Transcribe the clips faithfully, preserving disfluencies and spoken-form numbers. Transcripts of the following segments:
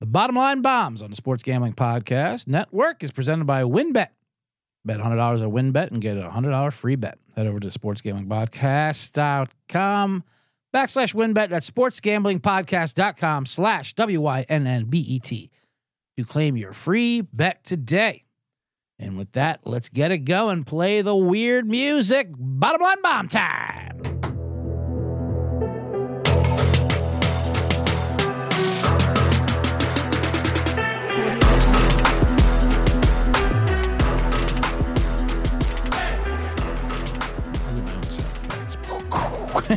The Bottom Line Bombs on the Sports Gambling Podcast Network is presented by WynnBET. Bet one hundred dollars at WynnBET and get a one hundred dollars free bet. Head over to sports gambling podcast dot com backslash WynnBET. That's sports gambling podcast dot com slash W Y N N B E T to claim your free bet today. And with that, let's get it going. Play the weird music. Bottom Line Bomb time.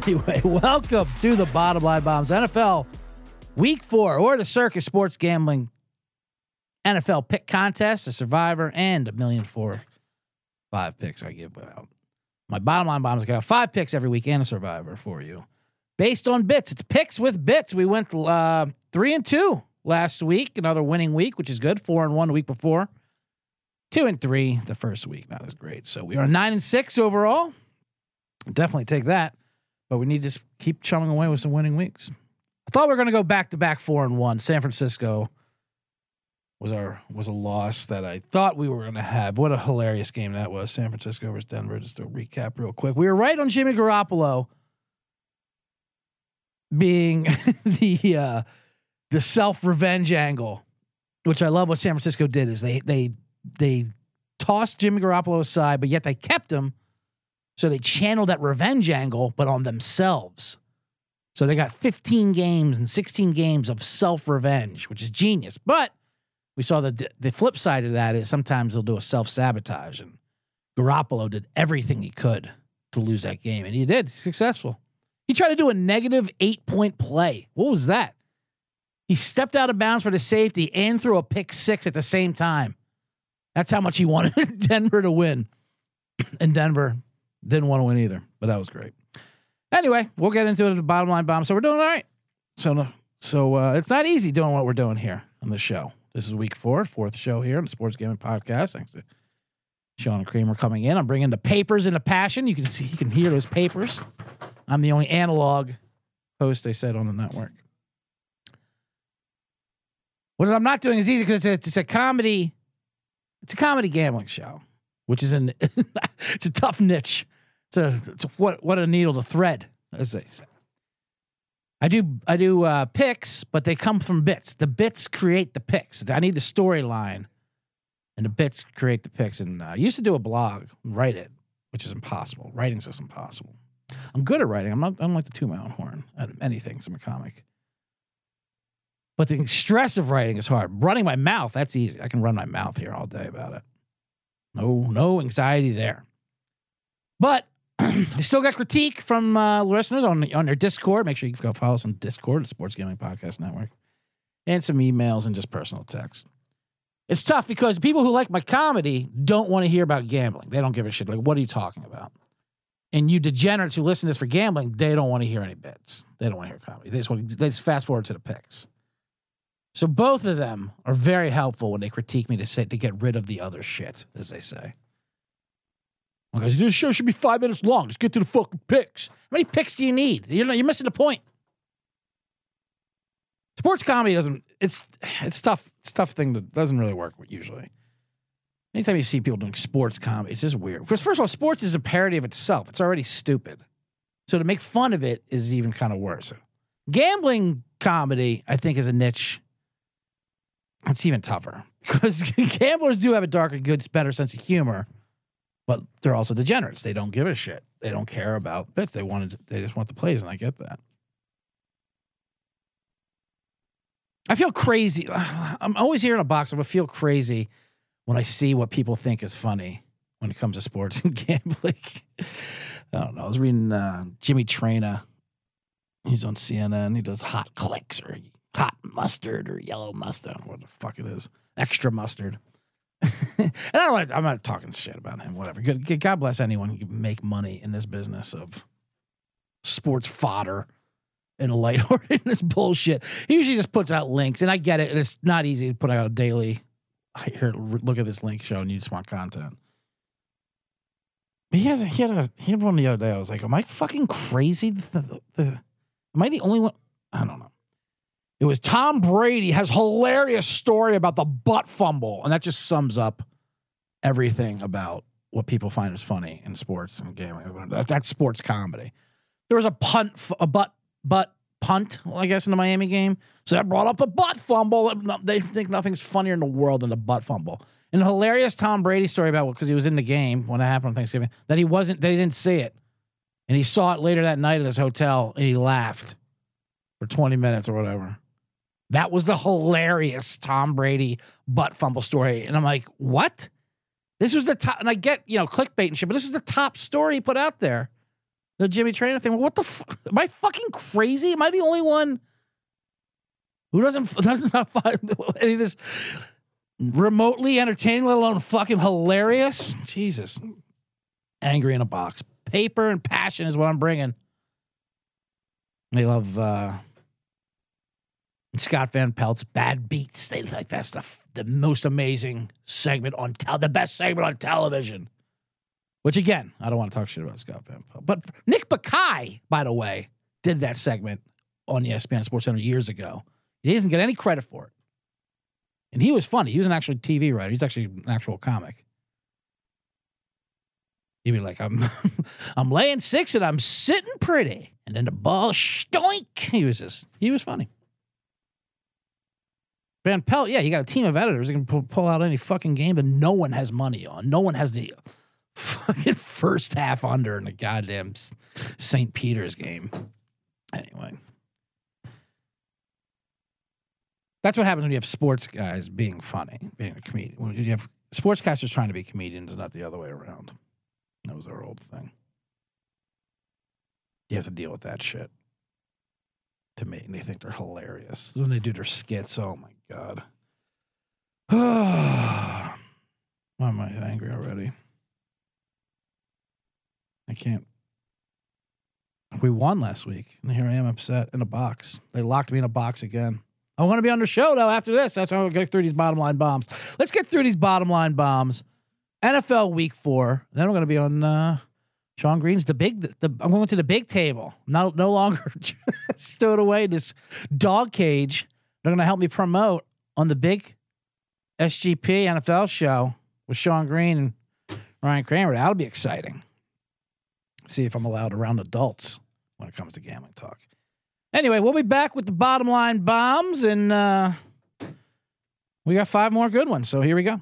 Anyway, welcome to the Bottom Line Bombs N F L Week Four, or the Circa Sports Gambling N F L Pick Contest, a Survivor, and a million four five picks I give out. My Bottom Line Bombs got five picks every week and a Survivor for you, based on bits. It's picks with bits. We went uh, three and two last week, another winning week, which is good. Four and one the week before, two and three the first week, not as great. So we are nine and six overall. Definitely take that. But we need to just keep chumming away with some winning weeks. I thought we were going to go back to back four and one. San Francisco was our was a loss that I thought we were going to have. What a hilarious game that was! San Francisco versus Denver. Just to recap real quick, we were right on Jimmy Garoppolo being the uh, the self revenge angle, which I love. What San Francisco did is they they they tossed Jimmy Garoppolo aside, but yet they kept him. So they channeled that revenge angle, but on themselves. So they got fifteen games and sixteen games of self-revenge, which is genius. But we saw that the flip side of that is sometimes they'll do a self-sabotage, and Garoppolo did everything he could to lose that game, and he did. Successful. He tried to do a negative eight-point play. What was that? He stepped out of bounds for the safety and threw a pick six at the same time. That's how much he wanted Denver to win. And Denver didn't want to win either, but that was great. Anyway, we'll get into it at the Bottom Line Bomb. So we're doing all right. So, so uh, it's not easy doing what we're doing here on the show. This is week four, fourth show here on the Sports Gaming Podcast. Thanks to Sean Creamer coming in. I'm bringing the papers into passion. You can see, you can hear those papers. I'm the only analog host, they said, on the network. What I'm not doing is easy because it's, it's a comedy. It's a comedy gambling show, which is an it's a tough niche. It's a, it's a, what what a needle to thread, as they say. I do I do uh, picks, but they come from bits. The bits create the picks. I need the storyline, and the bits create the picks. And uh, I used to do a blog, write it, which is impossible. Writing's just impossible. I'm good at writing. I'm not. I don't like to toot my own horn at anything. So I'm a comic. But the stress of writing is hard. Running my mouth, that's easy. I can run my mouth here all day about it. No, no anxiety there. But I still got critique from uh, listeners on the, on their Discord. Make sure you go follow us on Discord, the Sports Gambling Podcast Network, and some emails and just personal texts. It's tough because people who like my comedy don't want to hear about gambling. They don't give a shit. Like, what are you talking about? And you degenerates who listen to this for gambling, they don't want to hear any bits. They don't want to hear comedy. They just want to, they just fast forward to the picks. So both of them are very helpful when they critique me to say to get rid of the other shit, as they say. Like, this show should be five minutes long. Just get to the fucking picks. How many picks do you need? You're not, you're missing the point. Sports comedy doesn't. It's it's tough. It's a tough thing that doesn't really work usually. Anytime you see people doing sports comedy, it's just weird. Because first of all, sports is a parody of itself. It's already stupid. So to make fun of it is even kind of worse. Gambling comedy, I think, is a niche. It's even tougher because gamblers do have a darker, good, better sense of humor, but they're also degenerates. They don't give a shit. They don't care about bets. They wanted. They just want the plays, and I get that. I feel crazy. I'm always here in a box. I'm gonna feel crazy when I see what people think is funny when it comes to sports and gambling. I don't know. I was reading uh, Jimmy Traina. He's on C N N. He does hot clicks or hot mustard or yellow mustard. I don't know what the fuck it is. Extra mustard. And I don't like, I'm not talking shit about him. Whatever. Good, good. God bless anyone who can make money in this business of sports fodder and lightheartedness bullshit. He usually just puts out links, and I get it. It's not easy to put out a daily. I hear, look at this link show, and you just want content. But he has. He had a. He had one the other day. I was like, am I fucking crazy? The, the, the, am I the only one? I don't know. It was Tom Brady has hilarious story about the butt fumble. And that just sums up everything about what people find is funny in sports and gaming. That's, that's sports comedy. There was a punt, a butt, butt punt, I guess, in the Miami game. So that brought up the butt fumble. They think nothing's funnier in the world than a butt fumble. And a hilarious Tom Brady story about, because he was in the game when it happened on Thanksgiving, that he wasn't, that he didn't see it. And he saw it later that night at his hotel and he laughed for twenty minutes or whatever. That was the hilarious Tom Brady butt fumble story. And I'm like, what? This was the top, and I get, you know, clickbait and shit, but this was the top story he put out there. The Jimmy Traina thing. What the fuck? Am I fucking crazy? Am I the only one who doesn't, doesn't find any of this remotely entertaining, let alone fucking hilarious? Jesus. Angry in a box. Paper and passion is what I'm bringing. They love uh, Scott Van Pelt's Bad Beats. They like, that's the, the most amazing segment on tel- the best segment on television. Which, again, I don't want to talk shit about Scott Van Pelt. But Nick Bakay, by the way, did that segment on the E S P N SportsCenter years ago. He doesn't get any credit for it. And he was funny. He was an actual T V writer. He's actually an actual comic. He'd be like, I'm I'm laying six and I'm sitting pretty. And then the ball stoink. He was just, he was funny. Van Pelt, yeah, you got a team of editors that can pull out any fucking game that no one has money on. No one has the fucking first half under in the goddamn Saint Peter's game. Anyway, that's what happens when you have sports guys being funny, being a comedian. When you have sportscasters trying to be comedians, not the other way around. That was our old thing. You have to deal with that shit. To me, and they think they're hilarious when they do their skits. Oh my god! Why am I angry already? I can't. We won last week, and here I am upset in a box. They locked me in a box again. I want to be on the show though. After this, that's why I'm going to get through these bottom line bombs. Let's get through these bottom line bombs. N F L Week Four. Then we're going to be on uh, Sean Green's the big. The, the, I'm going to the big table. No, no longer stowed away in this dog cage. They're going to help me promote on the big S G P N F L show with Sean Green and Ryan Kramer. That'll be exciting. See if I'm allowed around adults when it comes to gambling talk. Anyway, we'll be back with the bottom line bombs, and uh, we got five more good ones. So here we go.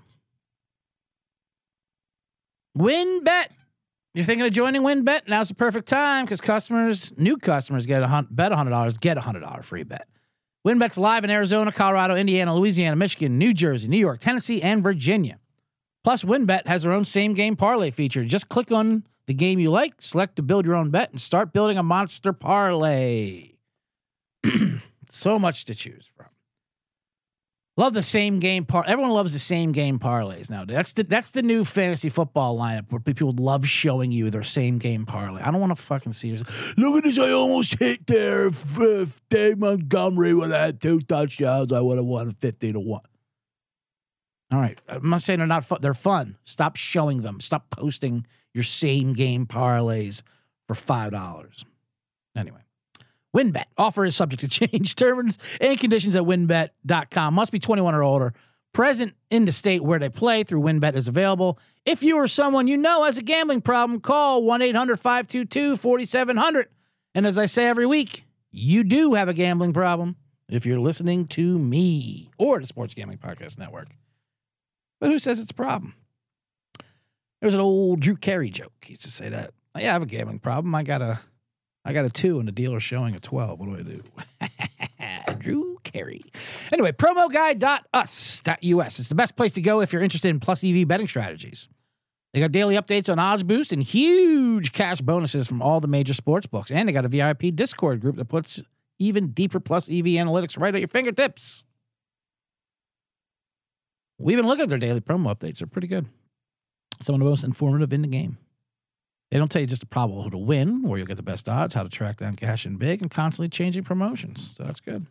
WynnBET. You're thinking of joining WynnBET? Now's the perfect time because customers, new customers, get a hundred, bet one hundred dollars, get a one hundred dollars free bet. WynnBET's live in Arizona, Colorado, Indiana, Louisiana, Michigan, New Jersey, New York, Tennessee, and Virginia. Plus, WynnBET has their own same-game parlay feature. Just click on the game you like, select to build your own bet, and start building a monster parlay. So much to choose from. Love the same game par. Everyone loves the same game parlays nowadays. That's the that's the new fantasy football lineup where people love showing you their same game parlay. I don't want to fucking see you. Look at this! I almost hit there. If, if Dave Montgomery would have had two touchdowns, I would have won fifty to one. All right, I'm not saying they're not fun. They're fun. Stop showing them. Stop posting your same game parlays for five dollars. Anyway, WynnBET. Offer is subject to change. Terms and conditions at WynnBET dot com. Must be twenty-one or older. Present in the state where they play through WynnBET is available. If you or someone you know has a gambling problem, call one eight hundred five two two four seven zero zero. And as I say every week, you do have a gambling problem if you're listening to me or the Sports Gambling Podcast Network. But who says it's a problem? There's an old Drew Carey joke. He used to say that. Oh, yeah, I have a gambling problem. I got a, I got a two, and the dealer's showing a twelve. What do I do? Drew Carey. Anyway, promo guide dot us. It's the best place to go if you're interested in plus E V betting strategies. They got daily updates on odds boost and huge cash bonuses from all the major sports books, and they got a V I P Discord group that puts even deeper plus E V analytics right at your fingertips. We've been looking at their daily promo updates. They're pretty good. Some of the most informative in the game. They don't tell you just the probability to win, where you'll get the best odds, how to track down cash in big, and constantly changing promotions. So that's good.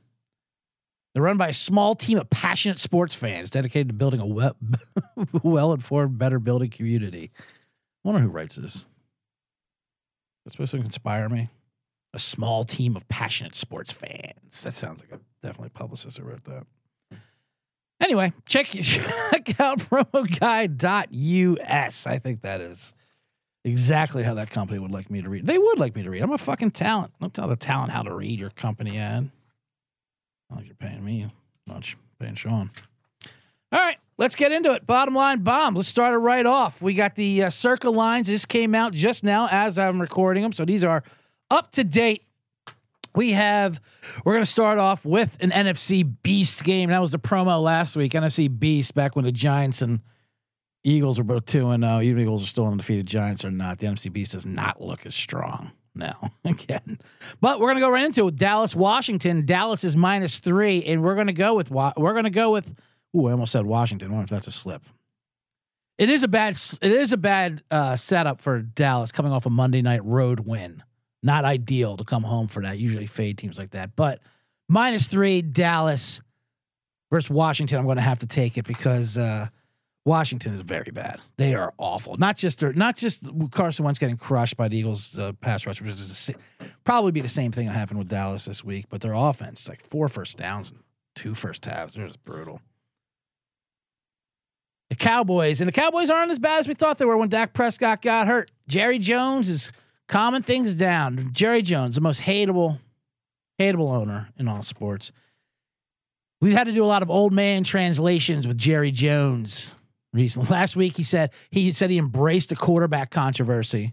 They're run by a small team of passionate sports fans dedicated to building a well, well-informed, better building community. I wonder who writes this. That's supposed to inspire me. A small team of passionate sports fans. That sounds like a definitely publicist who wrote that. Anyway, check, check out promo guide dot U S. I think that is exactly how that company would like me to read. They would like me to read. I'm a fucking talent. Don't tell the talent how to read your company ad. Not like you're paying me much. Paying Sean. All right, let's get into it. Bottom line bomb. Let's start it right off. We got the uh, Circa lines. This came out just now as I'm recording them. So these are up to date. We have, we're going to start off with an N F C Beast game. That was the promo last week. N F C Beast, back when the Giants and Eagles were both two and oh, even Eagles are still undefeated. Giants are not. The N F C Beast does not look as strong now again, but we're going to go right into it. Dallas, Washington. Dallas is minus three. And we're going to go with, we're going to go with, ooh, I almost said Washington. I wonder if that's a slip. It is a bad, it is a bad uh, setup for Dallas coming off a Monday night road win. Not ideal to come home for that. Usually fade teams like that, but minus three Dallas versus Washington. I'm going to have to take it because uh, Washington is very bad. They are awful. Not just their, not just Carson Wentz getting crushed by the Eagles uh, pass rush, which is a, probably be the same thing that happened with Dallas this week. But their offense, like four first downs and two first halves, they're just brutal. The Cowboys, and the Cowboys aren't as bad as we thought they were when Dak Prescott got hurt. Jerry Jones is calming things down. Jerry Jones, the most hateable, hateable owner in all sports. We've had to do a lot of old man translations with Jerry Jones recently. Last week, he said he said he embraced the quarterback controversy.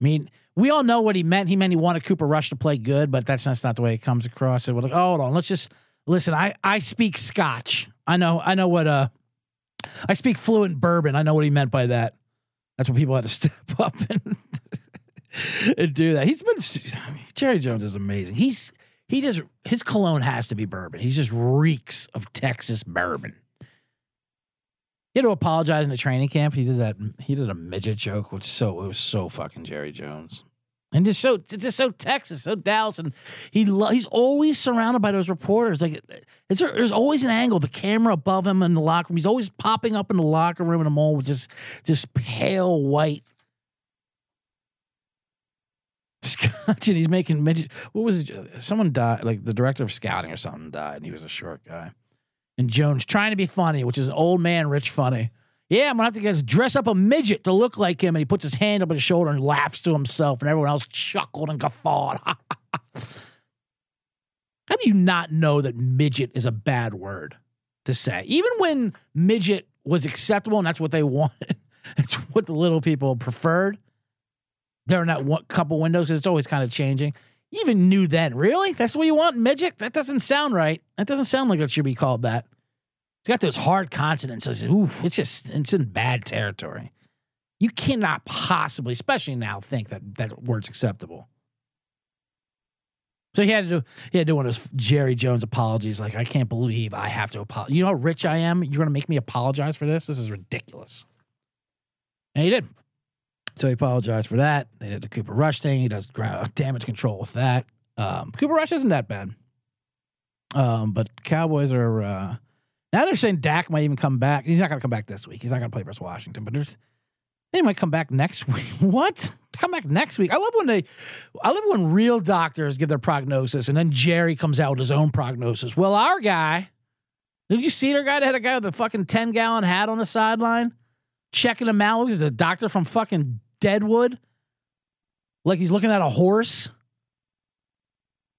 I mean, we all know what he meant. He meant he wanted Cooper Rush to play good, but that's, that's not the way it comes across. So we're like, oh, hold on, let's just listen. I I speak Scotch. I know I know what uh I speak fluent bourbon. I know what he meant by that. That's when people had to step up and. And do that. He's been I mean, Jerry Jones is amazing. He's he just his cologne has to be bourbon. He just reeks of Texas bourbon. He had to apologize in the training camp. He did that. He did a midget joke, which so it was so fucking Jerry Jones, and just so just so Texas, so Dallas, and he lo- he's always surrounded by those reporters. Like it's there's always an angle, the camera above him in the locker room. He's always popping up in the locker room in a mole with just just pale white. Scotch, and he's making midget. What was it? Someone died, like the director of scouting or something died, and he was a short guy. And Jones trying to be funny, which is an old man rich funny. Yeah, I'm gonna have to get dress up a midget to look like him, and he puts his hand up on his shoulder and laughs to himself, and everyone else chuckled and guffawed. How do you not know that midget is a bad word to say? Even when midget was acceptable, and that's what they wanted, that's what the little people preferred. There are not one couple windows because it's always kind of changing. Even knew then, really? That's what you want, midget? That doesn't sound right. That doesn't sound like it should be called that. It's got those hard consonants. It's, ooh, it's just it's in bad territory. You cannot possibly, especially now, think that that word's acceptable. So he had to do he had to do one of those Jerry Jones apologies. Like I can't believe I have to apologize. You know how rich I am. You're gonna make me apologize for this. This is ridiculous. And he did. So he apologized for that. They did the Cooper Rush thing. He does damage control with that. Um, Cooper Rush isn't that bad. Um, but Cowboys are, uh, now they're saying Dak might even come back. He's not going to come back this week. He's not going to play versus Washington, but there's, they might come back next week. What? Come back next week. I love when they, I love when real doctors give their prognosis and then Jerry comes out with his own prognosis. Well, our guy, did you see their guy that had a guy with a fucking ten gallon hat on the sideline? Checking him out. He's a doctor from fucking Deadwood. Like he's looking at a horse.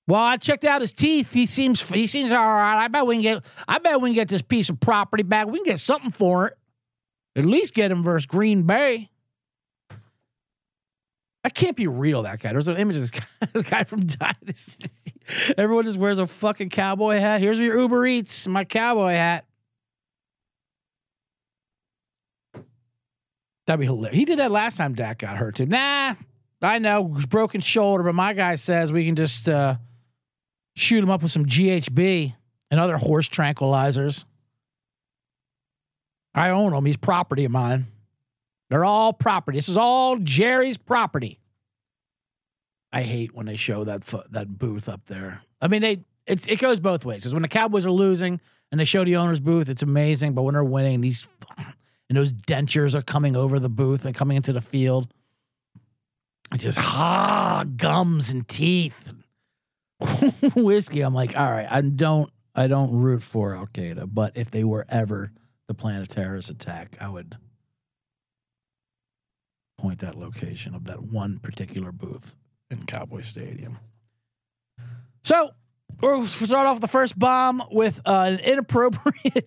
Well, I checked out his teeth. He seems he seems all right. I bet we can get I bet we can get this piece of property back. We can get something for it. At least get him versus Green Bay. I can't be real, that guy. There's an image of this guy, the guy from Dynasty. Everyone just wears a fucking cowboy hat. Here's your Uber Eats, my cowboy hat. That'd be hilarious. He did that last time Dak got hurt too. Nah, I know broken shoulder, but my guy says we can just uh, shoot him up with some G H B and other horse tranquilizers. I own him. He's property of mine. They're all property. This is all Jerry's property. I hate when they show that fo- that booth up there. I mean, they it it goes both ways. Because when the Cowboys are losing and they show the owner's booth, it's amazing. But when they're winning, these. And those dentures are coming over the booth and coming into the field. just ha gums and teeth whiskey. I'm like, all right, I don't, I don't root for Al Qaeda, but if they were ever to plan a terrorist attack, I would point that location of that one particular booth in Cowboy Stadium. So we'll start off the first bomb with uh, an inappropriate,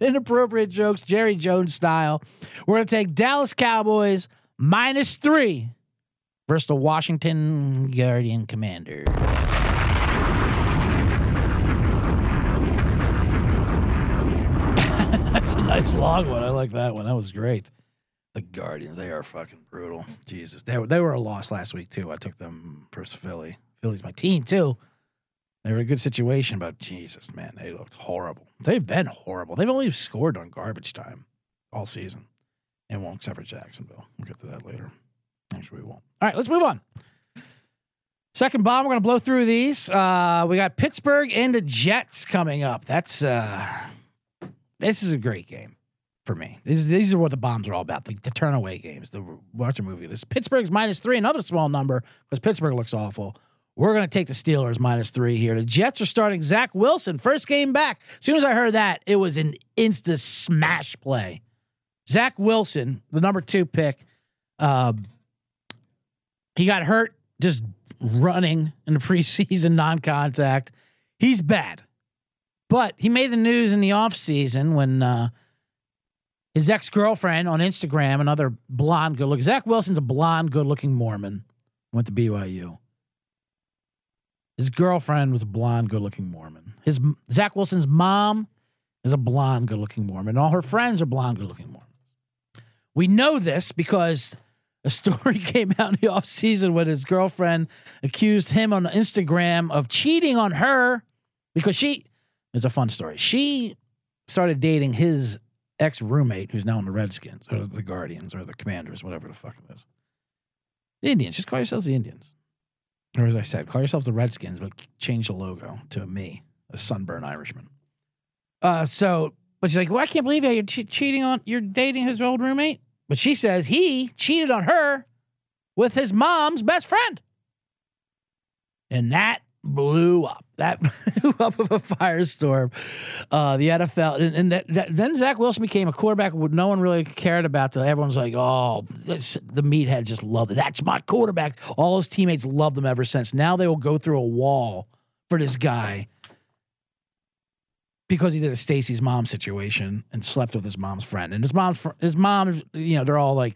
inappropriate jokes, Jerry Jones style. We're going to take Dallas Cowboys minus three versus the Washington Guardian Commanders. That's a nice long one. I like that one. That was great. The Guardians, they are fucking brutal. Jesus. They were, they were a loss last week, too. I took them versus Philly. Philly's my team, too. They were in a good situation, but Jesus, man, they looked horrible. They've been horrible. They've only scored on garbage time all season. And won't, except for Jacksonville. We'll get to that later. Actually, we won't. All right, let's move on. Second bomb, we're going to blow through these. Uh, we got Pittsburgh and the Jets coming up. That's uh, this is a great game for me. These, these are what the bombs are all about, the, the turn-away games, the watch a movie. This Pittsburgh's minus three, another small number, because Pittsburgh looks awful. We're going to take the Steelers minus three here. The Jets are starting Zach Wilson. First game back. As soon as I heard that, it was an insta smash play. Zach Wilson, the number two pick, uh, he got hurt just running in the preseason, non-contact. He's bad. But he made the news in the offseason when uh, his ex-girlfriend on Instagram, another blonde good-looking, Zach Wilson's a blonde good-looking Mormon, went to B Y U. His girlfriend was a blonde, good-looking Mormon. His Zach Wilson's mom is a blonde, good-looking Mormon. All her friends are blonde, good-looking Mormons. We know this because a story came out in the offseason when his girlfriend accused him on Instagram of cheating on her because she – it's a fun story. She started dating his ex-roommate who's now in the Redskins or the Guardians or the Commanders, whatever the fuck it is. The Indians. Just call yourselves the Indians. Or as I said, call yourselves the Redskins, but change the logo to me, a sunburned Irishman. Uh, so, but she's like, well, I can't believe that you're che- cheating on, you're dating his old roommate. But she says he cheated on her with his mom's best friend. And that blew up. That blew up of a firestorm. Uh, the N F L. And, and that, that, then Zach Wilson became a quarterback who no one really cared about. Till everyone's like, oh, this, the meathead just loved it. That's my quarterback. All his teammates loved him ever since. Now they will go through a wall for this guy because he did a Stacy's mom situation and slept with his mom's friend. And his mom's, fr- his mom, you know, they're all like,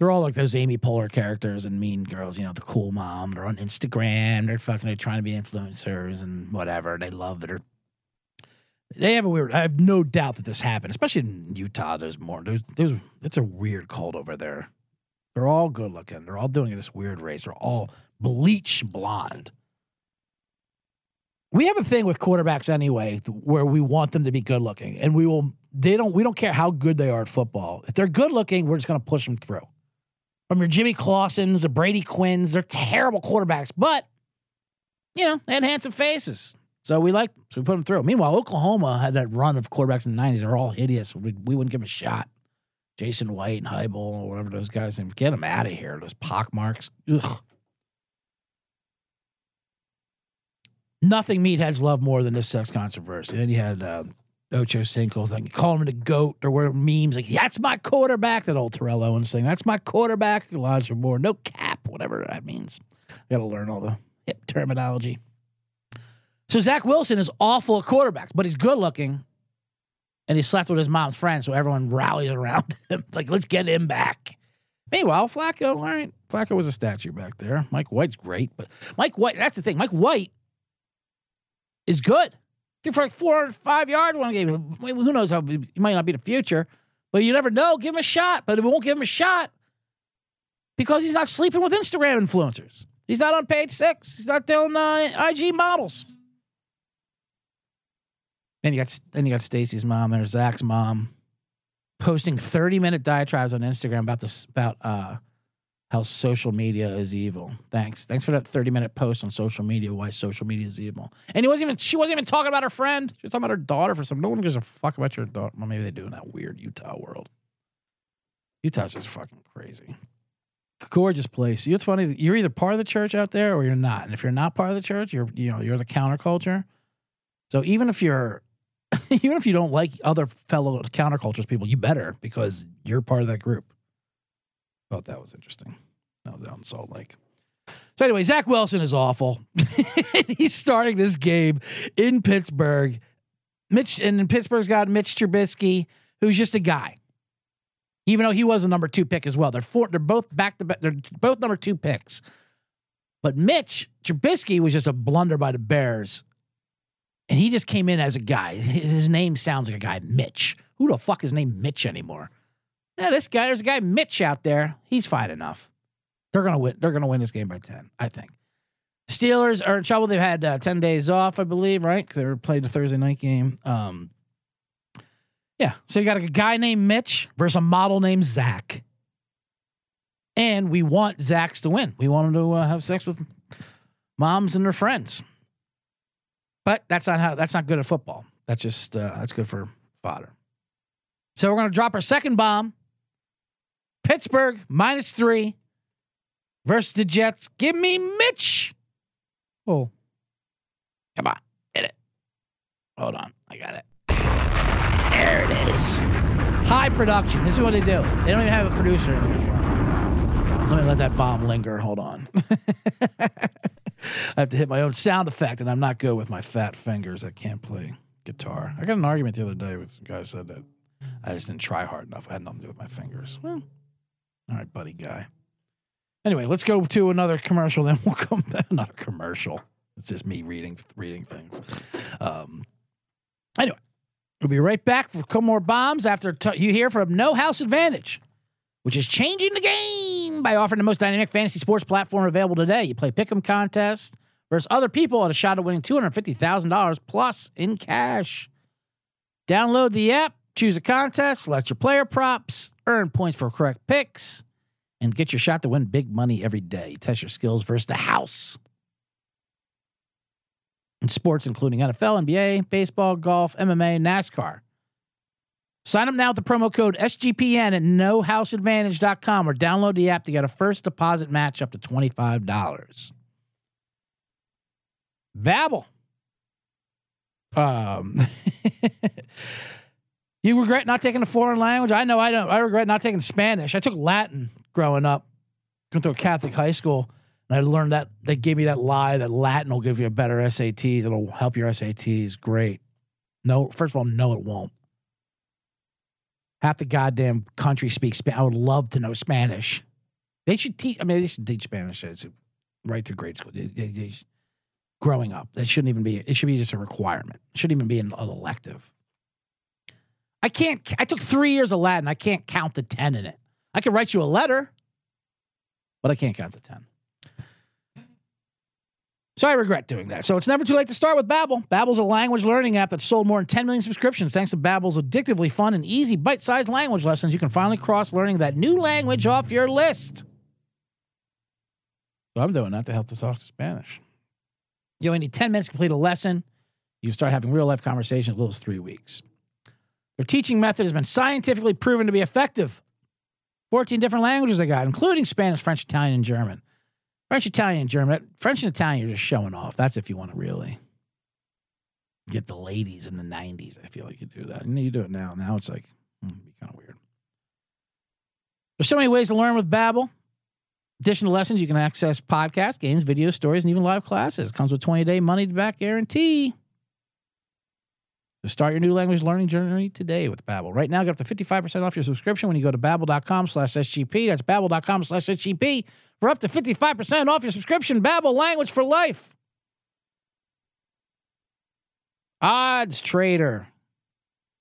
they're all like those Amy Poehler characters and Mean Girls, you know, the cool mom. They're on Instagram. They're fucking, they're trying to be influencers and whatever. They love that. They have a weird, I have no doubt that this happened, especially in Utah. There's more, there's, there's, it's a weird cult over there. They're all good looking. They're all doing this weird race. They're all bleach blonde. We have a thing with quarterbacks anyway, where we want them to be good looking and we will, they don't, we don't care how good they are at football. If they're good looking, we're just going to push them through. From your Jimmy Clausens, the Brady Quinns, they're terrible quarterbacks, but, you know, they had handsome faces. So we liked them, so we put them through. Meanwhile, Oklahoma had that run of quarterbacks in the nineties. They were all hideous. We, we wouldn't give them a shot. Jason White and Heibel or whatever those guys named. Get them out of here. Those pockmarks. Ugh. Nothing meatheads love more than this sex controversy. Then you had uh, Ocho Cinco thing. You call him the GOAT. There were memes like, that's my quarterback. That old Terrell Owens thing. That's my quarterback. Elijah Moore. No cap. Whatever that means. I got to learn all the hip terminology. So Zach Wilson is awful at quarterbacks, but he's good looking. And he slept with his mom's friend. So everyone rallies around him. Like, let's get him back. Meanwhile, Flacco, all right. Flacco was a statue back there. Mike White's great, but Mike White, that's the thing. Mike White is good. Threw for like four or five yards one game. Who knows how he might not be the future, but you never know. Give him a shot, but we won't give him a shot because he's not sleeping with Instagram influencers. He's not on Page Six. He's not doing uh, I G models. Then you got then you got Stacy's mom. There's Zach's mom posting thirty minute diatribes on Instagram about this about uh, how social media is evil. Thanks. Thanks for that thirty minute post on social media. Why social media is evil. And he wasn't even, she wasn't even talking about her friend. She was talking about her daughter for some, no one gives a fuck about your daughter. Well, maybe they do in that weird Utah world. Utah's just fucking crazy. gorgeous place. It's funny. You're either part of the church out there or you're not. And if you're not part of the church, you're, you know, you're the counterculture. So even if you're, even if you don't like other fellow countercultures people, you better, because you're part of that group. Thought that was interesting. That was out in Salt Lake. So anyway, Zach Wilson is awful. He's starting this game in Pittsburgh. Mitch and Pittsburgh's got Mitch Trubisky, who's just a guy, even though he was a number two pick as well. They're four, they're both back to back. They're both number two picks, but Mitch Trubisky was just a blunder by the Bears, and he just came in as a guy. His name sounds like a guy, Mitch. Who the fuck is named Mitch anymore? Yeah, this guy. There's a guy Mitch out there. He's fine enough. They're gonna win. They're gonna win this game by ten, I think. Steelers are in trouble. They've had uh, ten days off, I believe, right? Because they played the Thursday night game. Um, yeah, so you got a guy named Mitch versus a model named Zach, and we want Zach's to win. We want him to uh, have sex with moms and their friends, but that's not how. That's not good at football. That's just uh, that's good for fodder. So we're gonna drop our second bomb. Pittsburgh minus three versus the Jets. Give me Mitch. Oh, come on. Hit it. Hold on. I got it. There it is. High production. This is what they do. They don't even have a producer in there for them. Let me let that bomb linger. Hold on. I have to hit my own sound effect, and I'm not good with my fat fingers. I can't play guitar. I got an argument the other day with some guy who said that I just didn't try hard enough. I had nothing to do with my fingers. Well, all right, buddy guy. Anyway, let's go to another commercial. Then we'll come back. Not a commercial. It's just me reading, reading things. Um, anyway, we'll be right back for a couple more bombs after t- you hear from No House Advantage, which is changing the game by offering the most dynamic fantasy sports platform available today. You play pick'em contest versus other people at a shot at winning two hundred fifty thousand dollars plus in cash. Download the app, choose a contest, select your player props, earn points for correct picks, and get your shot to win big money every day. Test your skills versus the house. In sports, including N F L, N B A, baseball, golf, M M A, NASCAR. Sign up now with the promo code S G P N at no house advantage dot com or download the app to get a first deposit match up to twenty-five dollars. Babbel. Um... You regret not taking a foreign language? I know I don't. I regret not taking Spanish. I took Latin growing up. Going to a Catholic high school, and I learned that they gave me that lie that Latin will give you a better S A Ts. It'll help your S A Ts. Great. No, first of all, no, it won't. Half the goddamn country speaks Spanish. I would love to know Spanish. They should teach. I mean, they should teach Spanish right through grade school. They, they, they, growing up, that shouldn't even be. It should be just a requirement. It shouldn't even be an elective. I can't, I took three years of Latin. I can't count the ten in it. I can write you a letter, but I can't count the ten. So I regret doing that. So it's never too late to start with Babbel. Babbel's a language learning app that's sold more than ten million subscriptions. Thanks to Babbel's addictively fun and easy bite-sized language lessons, you can finally cross learning that new language off your list. So I'm doing that to help to talk to Spanish. You only need ten minutes to complete a lesson. You can start having real-life conversations as little as three weeks. Their teaching method has been scientifically proven to be effective. fourteen different languages they got, including Spanish, French, Italian, and German. French, Italian, and German. French and Italian are just showing off. That's if you want to really get the ladies in the nineties. I feel like you do that. You know, you do it now. Now it's like, hmm, it'd be kind of weird. There's so many ways to learn with Babbel. Additional lessons, you can access podcasts, games, video, stories, and even live classes. Comes with twenty-day money-back guarantee. So start your new language learning journey today with Babbel. Right now, get up to fifty-five percent off your subscription when you go to babbel dot com slash S G P. That's babbel dot com slash S G P for up to fifty-five percent off your subscription. Babbel, language for life. Odds Trader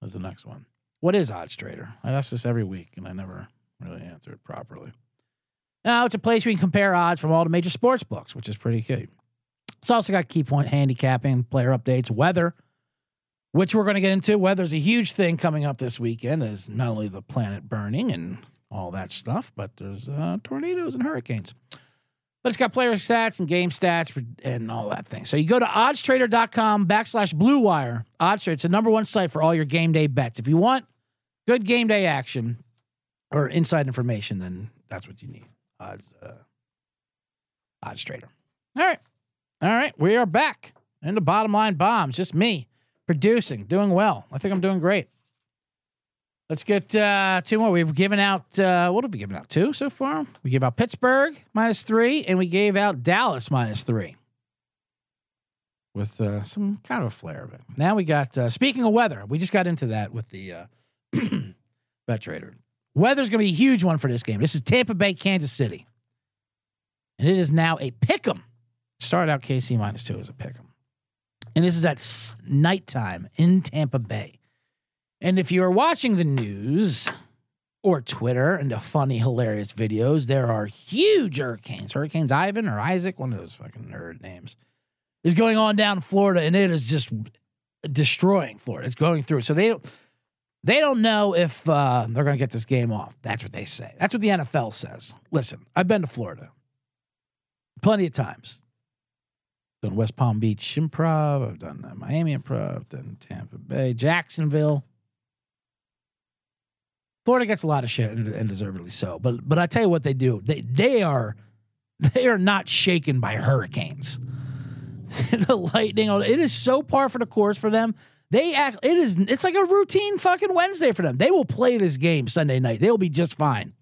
is the next one. What is Odds Trader? I ask this every week, and I never really answer it properly. Now, it's a place where you can compare odds from all the major sports books, which is pretty cute. It's also got key point handicapping, player updates, weather, which we're going to get into. Weather's a huge thing coming up this weekend, as not only the planet burning and all that stuff, but there's uh, tornadoes and hurricanes. But it's got player stats and game stats and all that thing. So you go to oddstrader.com backslash blue wire. Oddstrader, it's the number one site for all your game day bets. If you want good game day action or inside information, then that's what you need. odds, uh, odds trader. All right. All right. We are back in the Bottom Line Bombs. Just me producing, doing well. I think I'm doing great. Let's get uh, two more. We've given out, uh, what have we given out? Two so far? We gave out Pittsburgh minus three, and we gave out Dallas minus three. With uh, some kind of a flare of it. Now we got, uh, speaking of weather, we just got into that with the uh, Bet Trader. Weather's going to be a huge one for this game. This is Tampa Bay, Kansas City. And it is now a pick'em. Started out K C minus two as a pick'em. And this is at s- nighttime in Tampa Bay. And if you're watching the news or Twitter and the funny, hilarious videos, there are huge hurricanes. Hurricanes Ivan or Isaac, one of those fucking nerd names, is going on down in Florida, and it is just destroying Florida. It's going through. So they don't, they don't know if uh, they're going to get this game off. That's what they say. That's what the N F L says. Listen, I've been to Florida plenty of times. Done West Palm Beach Improv. I've done uh, Miami Improv. Done Tampa Bay, Jacksonville. Florida gets a lot of shit, and, and deservedly so. But but I tell you what they do. They they are they are not shaken by hurricanes. The lightning, it is so par for the course for them. They act, it is, it's like a routine fucking Wednesday for them. They will play this game Sunday night. They'll be just fine.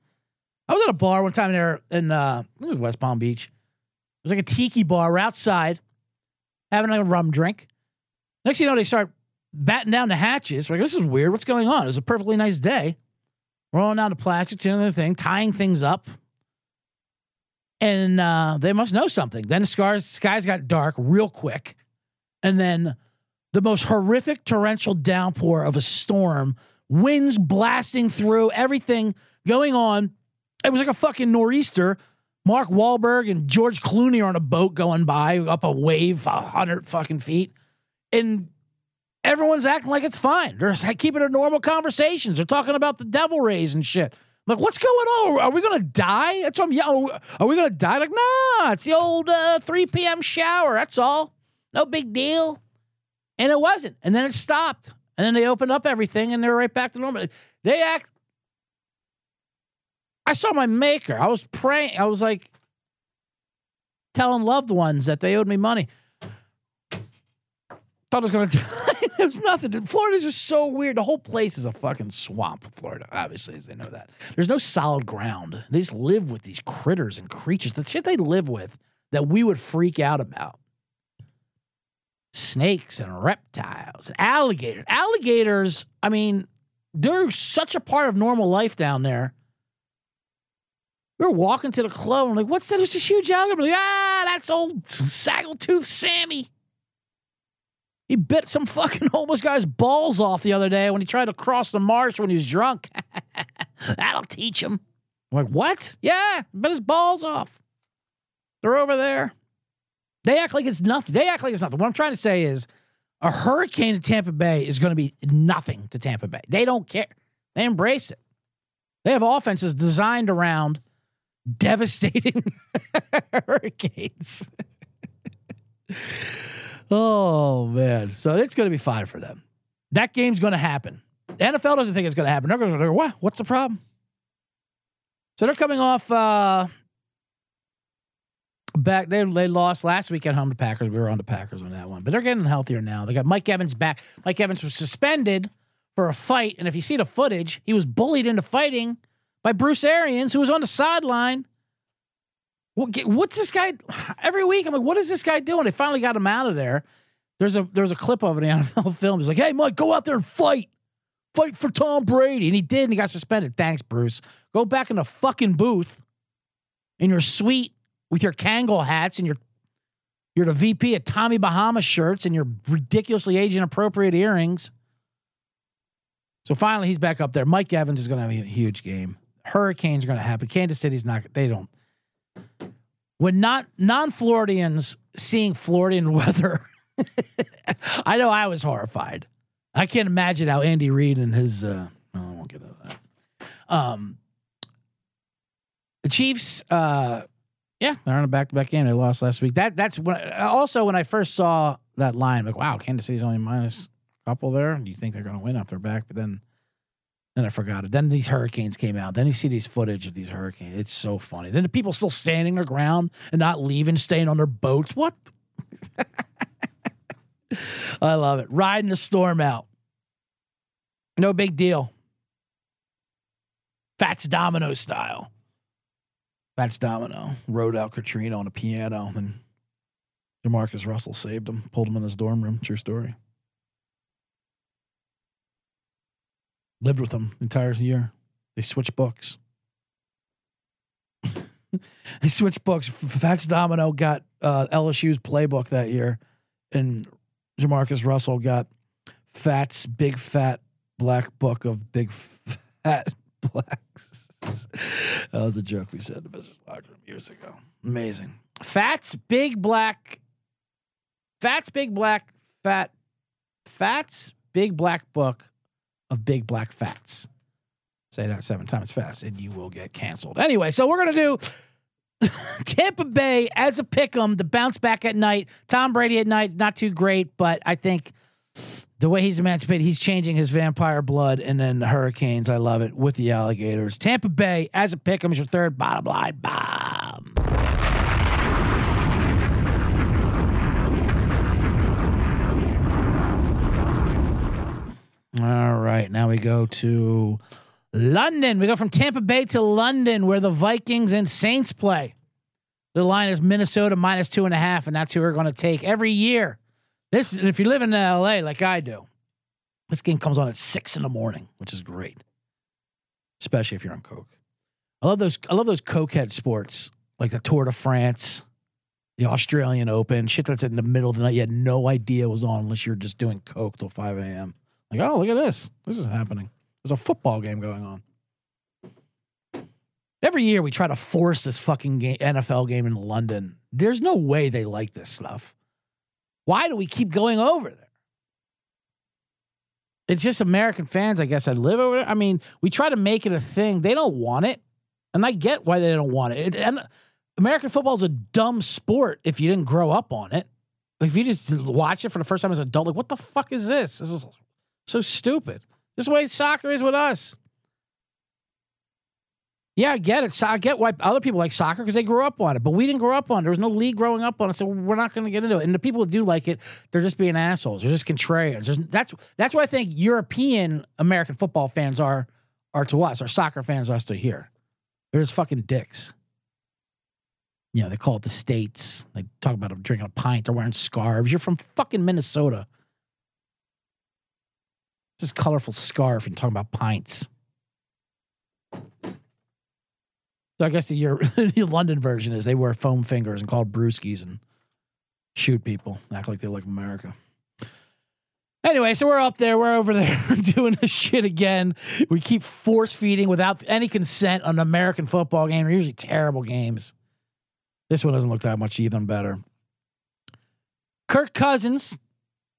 I was at a bar one time there in uh, it was West Palm Beach. It was like a tiki bar. We're outside having a rum drink. Next thing you know, they start batting down the hatches. We're like, this is weird. What's going on? It was a perfectly nice day. Rolling down the plastic to another thing, tying things up. And uh, they must know something. Then the scars, skies got dark real quick. And then the most horrific torrential downpour of a storm, winds blasting through, everything going on. It was like a fucking nor'easter. Mark Wahlberg and George Clooney are on a boat going by up a wave, a hundred fucking feet. And everyone's acting like it's fine. They're keeping their normal conversations. They're talking about the devil rays and shit. Like, what's going on? Are we going to die? That's what I'm yelling. Are we going to die? Like, nah, it's the old uh, three p.m. shower. That's all. No big deal. And it wasn't. And then it stopped. And then they opened up everything, and they're right back to normal. They act. I saw my maker. I was praying. I was like telling loved ones that they owed me money. Thought I was going to die. It was nothing. Florida's just so weird. The whole place is a fucking swamp. Florida, obviously, as they know that. There's no solid ground. They just live with these critters and creatures. The shit they live with that we would freak out about. Snakes and reptiles and alligators. Alligators, I mean, they're such a part of normal life down there. We were walking to the club. I'm like, what's that? It's this huge alligator. Like, ah, that's old Saggletooth Sammy. He bit some fucking homeless guy's balls off the other day when he tried to cross the marsh when he was drunk. That'll teach him. I'm like, what? Yeah, bit his balls off. They're over there. They act like it's nothing. They act like it's nothing. What I'm trying to say is a hurricane in Tampa Bay is going to be nothing to Tampa Bay. They don't care. They embrace it. They have offenses designed around devastating hurricanes. Oh, man. So it's going to be fine for them. That game's going to happen. The N F L doesn't think it's going to happen. They're going to go, what? What's the problem? So they're coming off uh, back. They they lost last week at home to Packers. We were on the Packers on that one. But they're getting healthier now. They got Mike Evans back. Mike Evans was suspended for a fight. And if you see the footage, he was bullied into fighting by Bruce Arians, who was on the sideline. What's this guy? Every week, I'm like, what is this guy doing? They finally got him out of there. There's a there's a clip of it in the N F L film. He's like, hey, Mike, go out there and fight. Fight for Tom Brady. And he did, and he got suspended. Thanks, Bruce. Go back in the fucking booth in your suite with your Kangol hats and your you're the V P of Tommy Bahama shirts and your ridiculously age-inappropriate earrings. So finally, he's back up there. Mike Evans is going to have a huge game. Hurricane's going to happen. Kansas City's not – they don't – when not non-Floridians seeing Floridian weather, I know I was horrified. I can't imagine how Andy Reid and his, uh, oh, I won't get into that. Um, the Chiefs, uh, yeah, they're on a back-to-back game. They lost last week. That that's when. Also, when I first saw that line, like, wow, Kansas City's only minus a couple there. Do you think they're going to win off their back? But then Then I forgot it. Then these hurricanes came out. Then you see these footage of these hurricanes. It's so funny. Then the people still standing their ground and not leaving, staying on their boats. What? I love it. Riding the storm out. No big deal. Fats Domino style. Fats Domino rode out Katrina on a piano, and Jamarcus Russell saved him, pulled him in his dorm room. True story. Lived with them the entire year. They switched books. They switched books. Fats Domino got uh, L S U's playbook that year, and Jamarcus Russell got Fats' big fat black book of big fat blacks. That was a joke we said in the business locker room years ago. Amazing. Fats big black. Fats big black fat. Fats big black book of big black fats. Say that seven times fast and you will get canceled. Anyway, so we're going to do Tampa Bay as a pick'em, the bounce back at night. Tom Brady at night, not too great, but I think the way he's emancipated, he's changing his vampire blood. And then the Hurricanes, I love it, with the Alligators. Tampa Bay as a pick'em is your third bottom line bomb. All right, now we go to London. We go from Tampa Bay to London, where the Vikings and Saints play. The line is Minnesota minus two and a half, and that's who we're going to take every year. This, and if you live in L A like I do, this game comes on at six in the morning, which is great, especially if you're on coke. I love those. I love those cokehead sports like the Tour de France, the Australian Open, shit that's in the middle of the night. You had no idea it was on unless you're just doing coke till five a m. Like, oh, look at this. This is happening. There's a football game going on. Every year we try to force this fucking game, N F L game in London. There's no way they like this stuff. Why do we keep going over there? It's just American fans, I guess, that live over there. I mean, we try to make it a thing. They don't want it. And I get why they don't want it. it and American football is a dumb sport if you didn't grow up on it. Like, if you just watch it for the first time as an adult, like, what the fuck is this? This is so stupid. This way soccer is with us. Yeah, I get it. So I get why other people like soccer because they grew up on it, but we didn't grow up on it. There was no league growing up on it, so we're not going to get into it. And the people who do like it, they're just being assholes. They're just contrarians. Just, that's that's what I think European American football fans are are to us, or soccer fans are to here. They're just fucking dicks. You know, they call it the States. They talk about them drinking a pint. They're wearing scarves. You're from fucking Minnesota. Just colorful scarf and talking about pints. So I guess the, Euro- the London version is they wear foam fingers and called brewskis and shoot people, act like they look America. Anyway, so we're up there. We're over there doing this shit again. We keep force feeding without any consent on an American football game. They're usually terrible games. This one doesn't look that much either, and better. Kirk Cousins.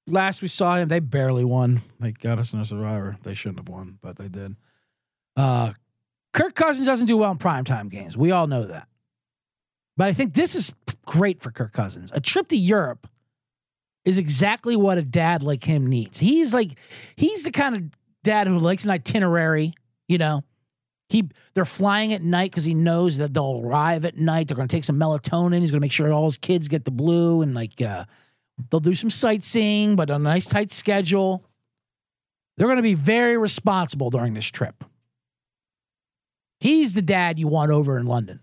Last we saw him, they barely won. They got us in a survivor. They shouldn't have won, but they did. Uh, Kirk Cousins doesn't do well in primetime games. We all know that. But I think this is great for Kirk Cousins. A trip to Europe is exactly what a dad like him needs. He's like, he's the kind of dad who likes an itinerary, you know. He, they're flying at night because he knows that they'll arrive at night. They're going to take some melatonin. He's going to make sure all his kids get the blue and like, uh, they'll do some sightseeing, but on a nice tight schedule. They're going to be very responsible during this trip. He's the dad you want over in London.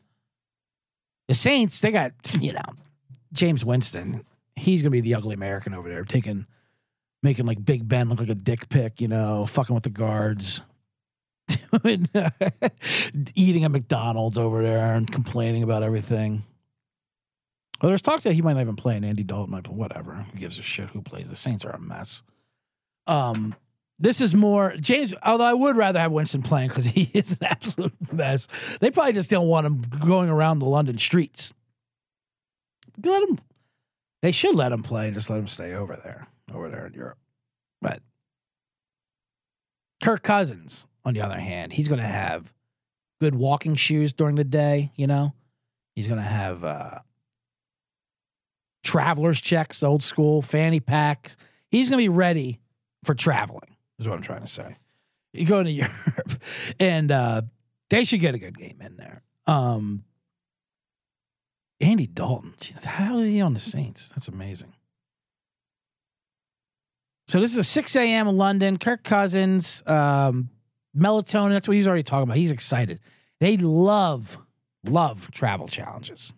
The Saints, they got, you know, James Winston. He's going to be the ugly American over there, taking, making like Big Ben look like a dick pic, you know, fucking with the guards, eating at McDonald's over there and complaining about everything. Well, there's talks that he might not even play, and Andy Dalton might, but whatever. Who gives a shit who plays? The Saints are a mess. Um, this is more James, although I would rather have Winston playing because he is an absolute mess. They probably just don't want him going around the London streets. Let him, they should let him play and just let him stay over there, over there in Europe. But Kirk Cousins, on the other hand, he's going to have good walking shoes during the day, you know? He's going to have, uh, traveler's checks, old school fanny packs. He's going to be ready for traveling is what I'm trying to say. You're going to Europe, and uh, they should get a good game in there. Um, Andy Dalton, geez, how is he on the Saints? That's amazing. So this is a six a.m. in London. Kirk Cousins, um, melatonin. That's what he's already talking about. He's excited. They love, love travel challenges.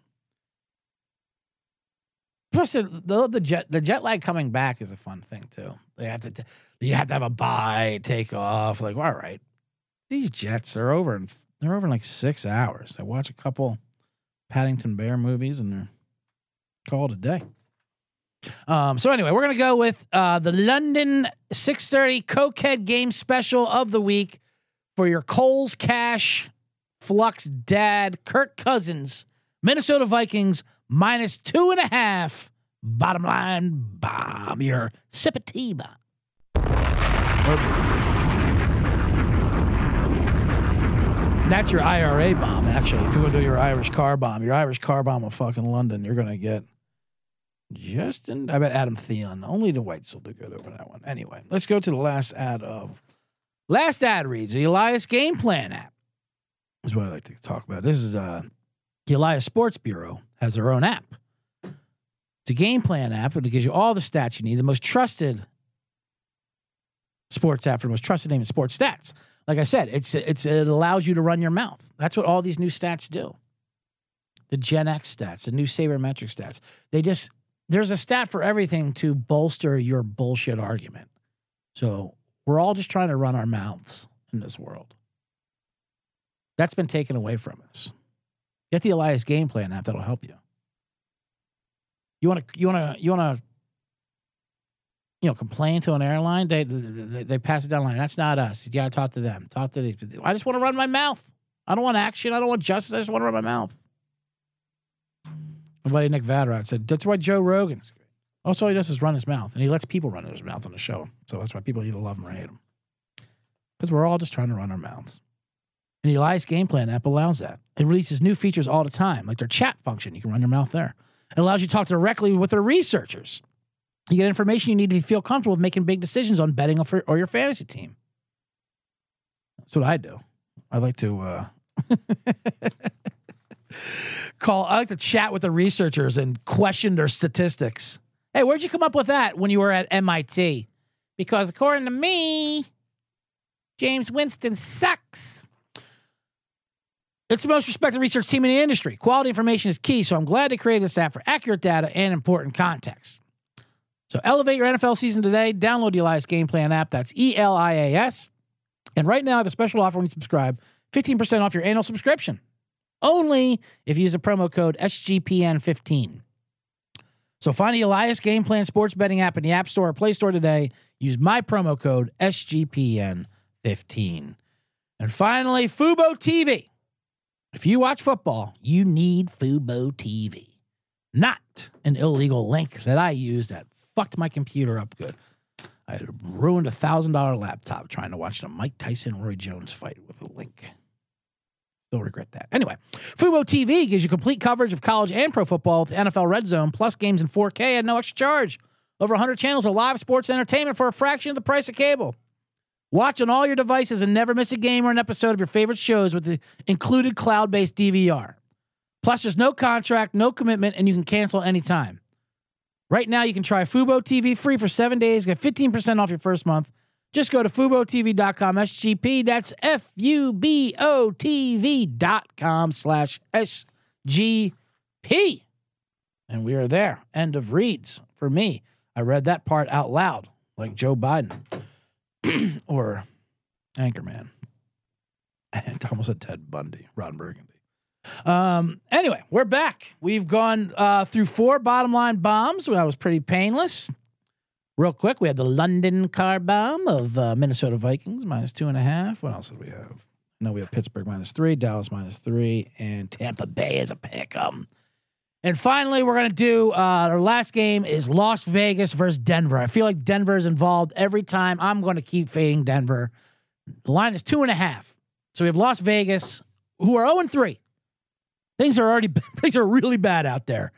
Plus, the, the, the jet the jet lag coming back is a fun thing too. They have to, you have to have a bye, take off. Like, all right, these jets are over, and they're over in like six hours. I watch a couple Paddington Bear movies, and they're called a day. Um, so anyway, we're going to go with uh, the London six thirty Cokehead game special of the week for your Coles Cash Flux Dad, Kirk Cousins, Minnesota Vikings, minus two and a half. Bottom line bomb. Your sip of tea bomb. That's your I R A bomb, actually. If you want to do your Irish car bomb, your Irish car bomb of fucking London, you're going to get Justin, I bet Adam Thielen. Only the Whites will do good over that one. Anyway, let's go to the last ad of last ad reads the Elias Game Plan app. Is what I like to talk about. This is uh, the Elias Sports Bureau has their own app. It's a game plan app, but it gives you all the stats you need. The most trusted sports app for the most trusted name in sports stats. Like I said, it's it's it allows you to run your mouth. That's what all these new stats do. The Gen X stats, the new sabermetric stats. They just There's a stat for everything to bolster your bullshit argument. So we're all just trying to run our mouths in this world. That's been taken away from us. Get the Elias Game Plan app. That'll help you. You want to, you want to, you want to, you know, complain to an airline. They, they, they pass it down the line. That's not us. You got to talk to them. Talk to these. I just want to run my mouth. I don't want action. I don't want justice. I just want to run my mouth. My buddy Nick Vatterott said, that's why Joe Rogan's great. Also, all he does is run his mouth, and he lets people run his mouth on the show. So that's why people either love him or hate him. Because we're all just trying to run our mouths. And the Elias Game Plan app allows that. It releases new features all the time, like their chat function. You can run your mouth there. It allows you to talk directly with their researchers. You get information you need to feel comfortable with making big decisions on betting or your fantasy team. That's what I do. I like to... Uh... Call. I like to chat with the researchers and question their statistics. Hey, where'd you come up with that when you were at M I T? Because according to me, James Winston sucks. It's the most respected research team in the industry. Quality information is key, so I'm glad they created this app for accurate data and important context. So elevate your N F L season today. Download the Elias Game Plan app. That's E L I A S. And right now, I have a special offer when you subscribe. fifteen percent off your annual subscription. Only if you use the promo code S G P N fifteen. So find the Elias Game Plan sports betting app in the App Store or Play Store today. Use my promo code S G P N fifteen. And finally, Fubo T V. If you watch football, you need Fubo T V. Not an illegal link that I used that fucked my computer up good. I ruined a one thousand dollars laptop trying to watch the Mike Tyson-Roy Jones fight with a link. They'll regret that. Anyway, Fubo T V gives you complete coverage of college and pro football with N F L Red Zone, plus games in four K at no extra charge. Over one hundred channels of live sports entertainment for a fraction of the price of cable. Watch on all your devices and never miss a game or an episode of your favorite shows with the included cloud-based D V R. Plus, there's no contract, no commitment, and you can cancel at any time. Right now, you can try Fubo T V free for seven days. Get fifteen percent off your first month. Just go to Fubo T V dot com S G P. That's F U B O T V dot com slash S G P. And we are there. End of reads for me. I read that part out loud, like Joe Biden or Anchorman. And almost said Ted Bundy, Ron Burgundy. Um, anyway, we're back. We've gone uh, through four bottom line bombs. That was pretty painless. Real quick, we had the London car bomb of uh, Minnesota Vikings, minus two and a half. What else did we have? No, we have Pittsburgh minus three, Dallas minus three, and Tampa Bay is a pick 'em. And finally, we're going to do uh, our last game is Las Vegas versus Denver. I feel like Denver is involved every time. I'm going to keep fading Denver. The line is two and a half. So we have Las Vegas, who are zero and three. Things are already things are really bad out there.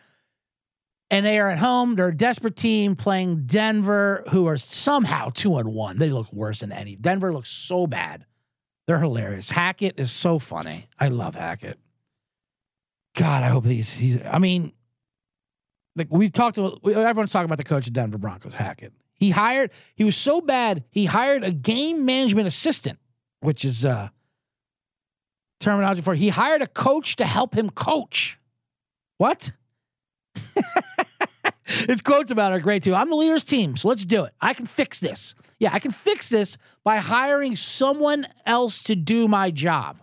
and they are at home. They're a desperate team playing Denver, who are somehow two and one. They look worse than any. Denver looks so bad. They're hilarious. Hackett is so funny. I love Hackett. God, I hope he's, he's I mean, like we've talked to, everyone's talking about the coach of Denver Broncos, Hackett. He hired, he was so bad, he hired a game management assistant, which is uh, terminology for, he hired a coach to help him coach. What? His quotes about it are great too. I'm the leader's team, so let's do it. I can fix this. Yeah, I can fix this by hiring someone else to do my job.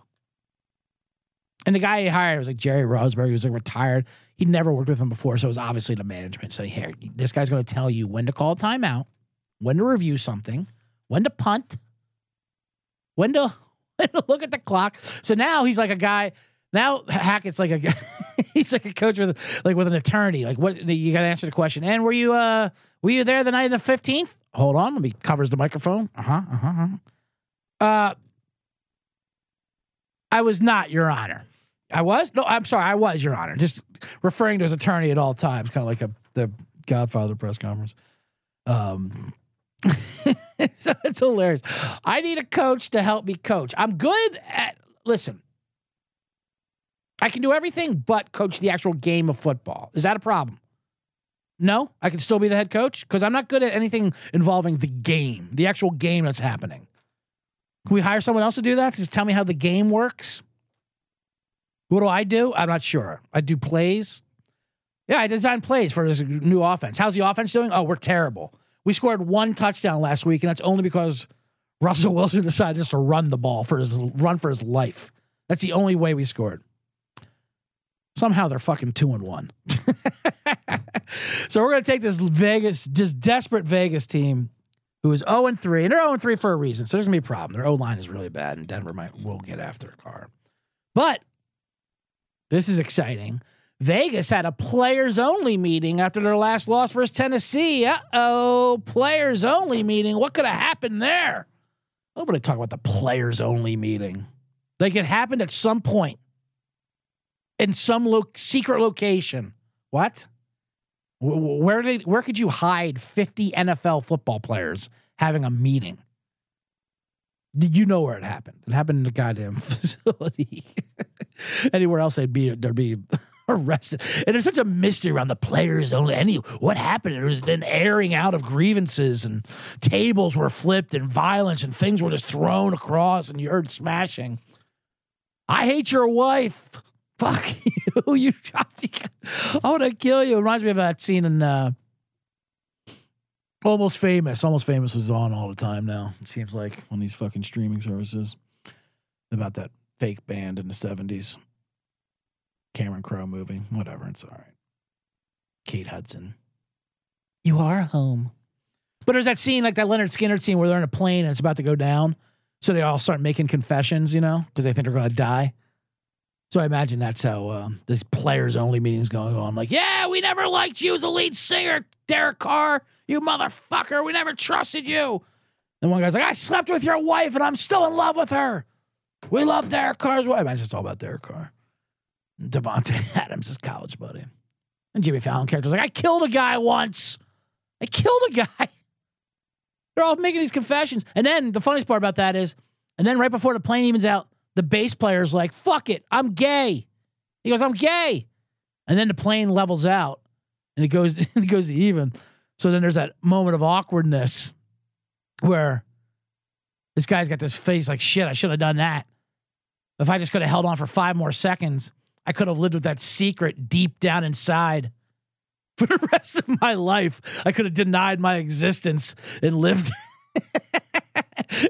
And the guy he hired was like Jerry Rosberg. He was like retired. He'd never worked with him before, so it was obviously the management. So here, this guy's going to tell you when to call timeout, when to review something, when to punt, when to, when to look at the clock. So now he's like a guy. Now Hackett's like a he's like a coach with like with an attorney. Like what you got to answer the question. And were you uh were you there the night of the fifteenth? Hold on, let me covers the microphone. Uh huh. Uh huh. Uh, I was not, Your Honor. I was? No, I'm sorry. I was, Your Honor. Just referring to his attorney at all times, kind of like a, the Godfather press conference. Um, so it's hilarious. I need a coach to help me coach. I'm good at, listen, I can do everything but coach the actual game of football. Is that a problem? No, I can still be the head coach because I'm not good at anything involving the game, the actual game that's happening. Can we hire someone else to do that? Just tell me how the game works. What do I do? I'm not sure. I do plays. Yeah, I design plays for this new offense. How's the offense doing? Oh, we're terrible. We scored one touchdown last week, and that's only because Russell Wilson decided just to run the ball for his run for his life. That's the only way we scored. Somehow they're fucking two and one. So we're gonna take this Vegas, this desperate Vegas team who is zero and three, and they're zero and three for a reason. So there's gonna be a problem. Their O line is really bad, and Denver might will get after Carr, but. This is exciting. Vegas had a players-only meeting after their last loss versus Tennessee. Uh-oh, players-only meeting. What could have happened there? Nobody talk about the players-only meeting. Like it happened at some point in some lo- secret location. What? W- where did? Where could you hide fifty N F L football players having a meeting? You know where it happened. It happened in the goddamn facility. Anywhere else, they'd be they'd be arrested. And there's such a mystery around the players only. Any what happened? There was an airing out of grievances, and tables were flipped, and violence, and things were just thrown across, and you heard smashing. I hate your wife. Fuck you. You dropped. I want to kill you. It reminds me of that scene in. Uh, Almost Famous. Almost Famous was on all the time now. It seems like on these fucking streaming services about that fake band in the seventies, Cameron Crowe movie, whatever. It's all right. Kate Hudson. You are home. But there's that scene, like that Leonard Skinner scene where they're in a plane and it's about to go down. So they all start making confessions, you know, because they think they're going to die. So I imagine that's how uh, this players only meeting's going on. Like, yeah, we never liked you as a lead singer, Derek Carr. You motherfucker, we never trusted you. And one guy's like, I slept with your wife and I'm still in love with her. We love Derek Carr's wife. I imagine it's all about Derek Carr. Devontae Adams' his college buddy. And Jimmy Fallon character's like, I killed a guy once. I killed a guy. They're all making these confessions. And then the funniest part about that is, and then right before the plane evens out, the bass player's like, fuck it, I'm gay. He goes, I'm gay. And then the plane levels out and it goes, it goes to even. So then there's that moment of awkwardness where this guy's got this face like, shit, I should have done that. If I just could have held on for five more seconds, I could have lived with that secret deep down inside for the rest of my life. I could have denied my existence and lived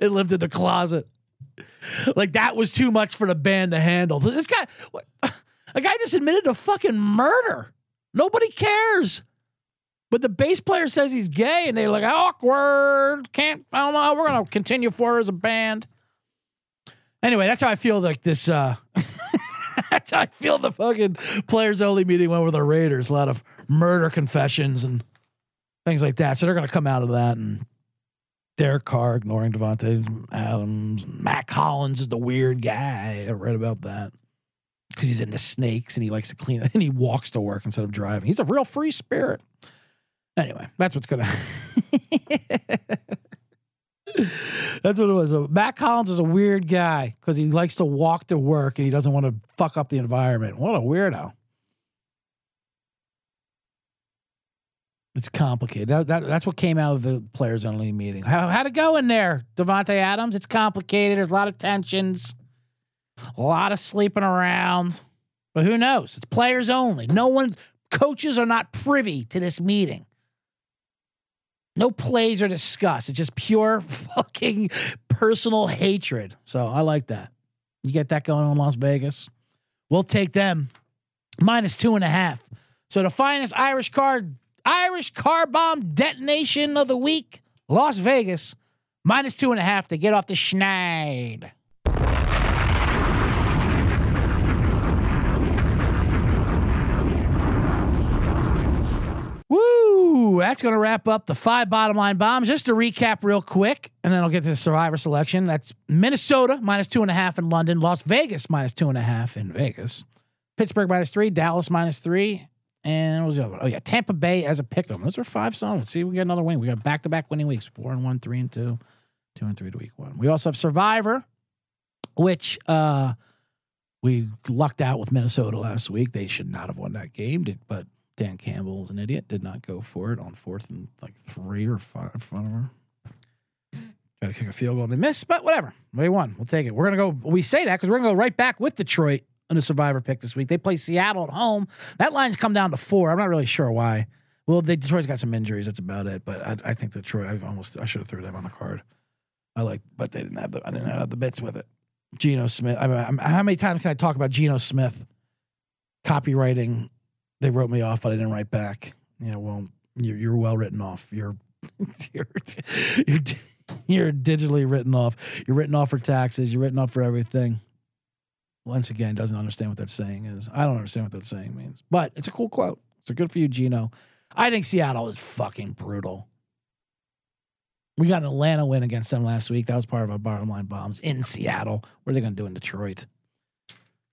and lived in the closet. Like that was too much for the band to handle. This guy, what, a guy just admitted to fucking murder. Nobody cares. But the bass player says he's gay, and they're like, awkward, can't, I don't know, we're going to continue forward as a band. Anyway, that's how I feel like this, uh, that's how I feel the fucking players-only meeting went with the Raiders, a lot of murder confessions and things like that. So they're going to come out of that, and Derek Carr ignoring Devontae Adams, Mac Hollins is the weird guy. I read about that. because he's into snakes and he likes to clean it and he walks to work instead of driving. He's a real free spirit. Anyway, that's what's going to that's what it was. So Matt Collins is a weird guy because he likes to walk to work and he doesn't want to fuck up the environment. What a weirdo. It's complicated. That, that, that's what came out of the Players Only meeting. How, how'd it go in there, Devontae Adams? It's complicated. There's a lot of tensions, a lot of sleeping around. But who knows? It's Players Only. No one... Coaches are not privy to this meeting. No plays are discussed. It's just pure fucking personal hatred. So I like that. You get that going on in Las Vegas. We'll take them. Minus two and a half. So the finest Irish car, Irish car bomb detonation of the week. Las Vegas. Minus two and a half to get off the schneid. Woo! That's going to wrap up the five bottom line bombs. Just to recap real quick, and then I'll get to the survivor selection. That's Minnesota minus two and a half in London, Las Vegas minus two and a half in Vegas, Pittsburgh minus three, Dallas minus three, and what was the other one? Oh yeah, Tampa Bay as a pick'em. Those are five solid. See, we got another win. We got back to back winning weeks: four and one, three and two, two and three to week one. We also have Survivor, which uh, we lucked out with Minnesota last week. They should not have won that game, but. Dan Campbell is an idiot. Did not go for it on fourth and like three or five in front of her. Got to kick a field goal and they miss, but whatever. We won. We'll take it. We're going to go. We say that because we're going to go right back with Detroit on a survivor pick this week. They play Seattle at home. That line's come down to four. I'm not really sure why. Well, they, Detroit's got some injuries. That's about it. But I, I think Detroit, I almost, I should have threw them on the card. I like, but they didn't have the, I didn't have the bits with it. Geno Smith. I mean, I'm, how many times can I talk about Geno Smith copywriting? They wrote me off, but I didn't write back. Yeah, well, you're, you're well written off. You're you're, you're you're digitally written off. You're written off for taxes. You're written off for everything. Once again, doesn't understand what that saying is. I don't understand what that saying means, but it's a cool quote. So good for you, Gino. I think Seattle is fucking brutal. We got an Atlanta win against them last week. That was part of our bottom line bombs in Seattle. What are they going to do in Detroit?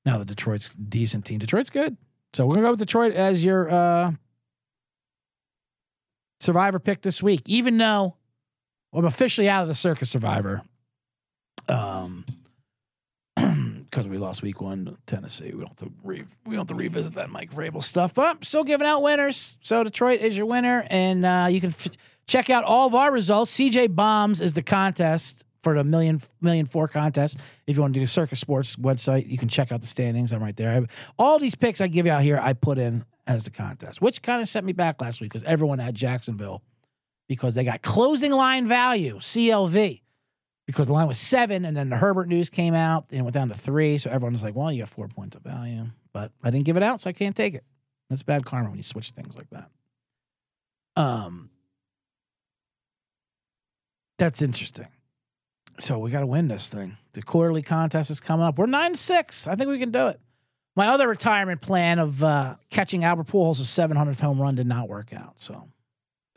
Now that Detroit's a decent team. Detroit's good. So we're going to go with Detroit as your uh, survivor pick this week, even though I'm officially out of the Circa Survivor um, because we lost week one to Tennessee. We don't have to re- we don't have to revisit that Mike Vrabel stuff, but I'm still giving out winners. So Detroit is your winner, and uh, you can f- check out all of our results. C J Bombs is the contest for the million, million four contest. If you want to do Circa Sports website, you can check out the standings. I'm right there. I, all these picks I give you out here, I put in as the contest, which kind of set me back last week because everyone had Jacksonville because they got closing line value, C L V, because the line was seven and then the Herbert news came out and it went down to three. So everyone was like, well, you got four points of value, but I didn't give it out, so I can't take it. That's bad karma when you switch things like that. Um, That's interesting. So we got to win this thing. The quarterly contest is coming up. We're nine to six. I think we can do it. My other retirement plan of uh, catching Albert Pujols' seven hundredth home run did not work out. So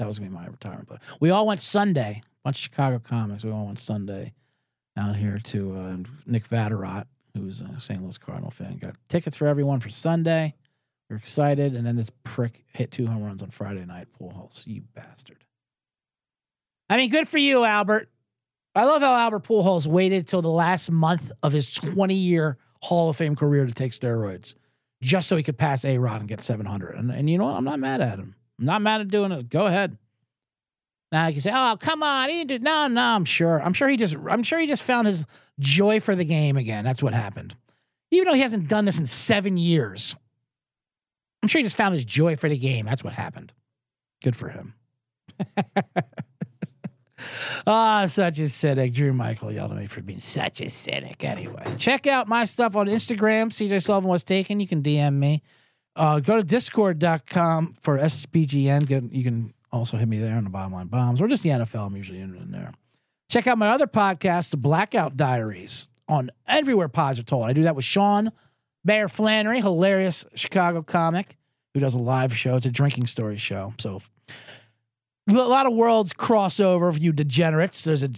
that was going to be my retirement plan. We all went Sunday. A bunch of Chicago comics. We all went Sunday out here to uh, Nick Vatterott, who's a Saint Louis Cardinal fan. Got tickets for everyone for Sunday. We're excited. And then this prick hit two home runs on Friday night. Pujols, you bastard. I mean, good for you, Albert. I love how Albert Pujols waited till the last month of his twenty-year Hall of Fame career to take steroids just so he could pass A-Rod and get seven hundred. And, and you know what? I'm not mad at him. I'm not mad at doing it. Go ahead. Now you can say, oh, come on. He didn't do No, no, I'm sure. I'm sure he just I'm sure he just found his joy for the game again. That's what happened. Even though he hasn't done this in seven years, I'm sure he just found his joy for the game. That's what happened. Good for him. Ah, oh, such a cynic. Drew Michael yelled at me for being such a cynic. Anyway, check out my stuff on Instagram. C J Sullivan was taken. You can D M me. Uh, go to discord dot com for S B G N. Get, you can also hit me there on the bottom line bombs or just the N F L. I'm usually in there. Check out my other podcast, The Blackout Diaries, on everywhere pods are told. I do that with Sean Bear Flannery, hilarious Chicago comic who does a live show. It's a drinking story show. So. A lot of worlds cross over for you degenerates. There's a